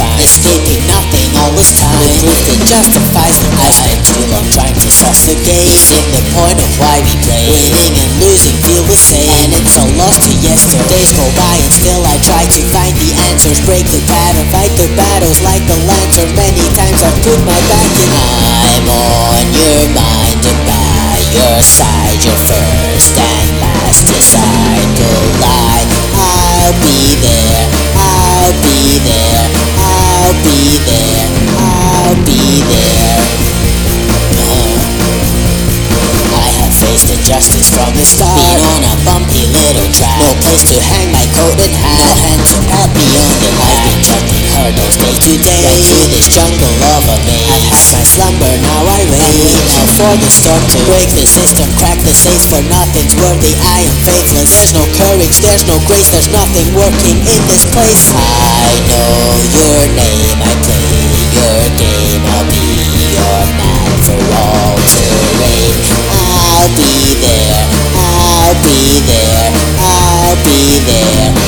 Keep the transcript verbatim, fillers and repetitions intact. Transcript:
times. They did nothing all this time. Everything justifies the action. Still I'm trying to solve the game. In the point of why we play, winning and losing feel the same, and it's a loss to yesterday's go by. And still I try to find the answers, break the pattern, fight the battles like the lantern. Many times I've put my back in. I'm on your mind and by your side, your first and last decide to lie. I'll be there, I'll be there, I'll be there, I'll be there. uh-huh. I have faced injustice from the start. Been on a bumpy little track, no place to hang my coat and hat, no hand to help me on the line. I've been trekking hurdles day to day, right through this jungle of a maze. I've had my slumber, now I wait for the storm to break the system, crack the safe, for nothing's worthy. I am faithless, there's no courage, there's no grace, there's nothing working in this place. I know your name, I play your game, I'll be your man for all to reign. I'll be there, I'll be there, I'll be there.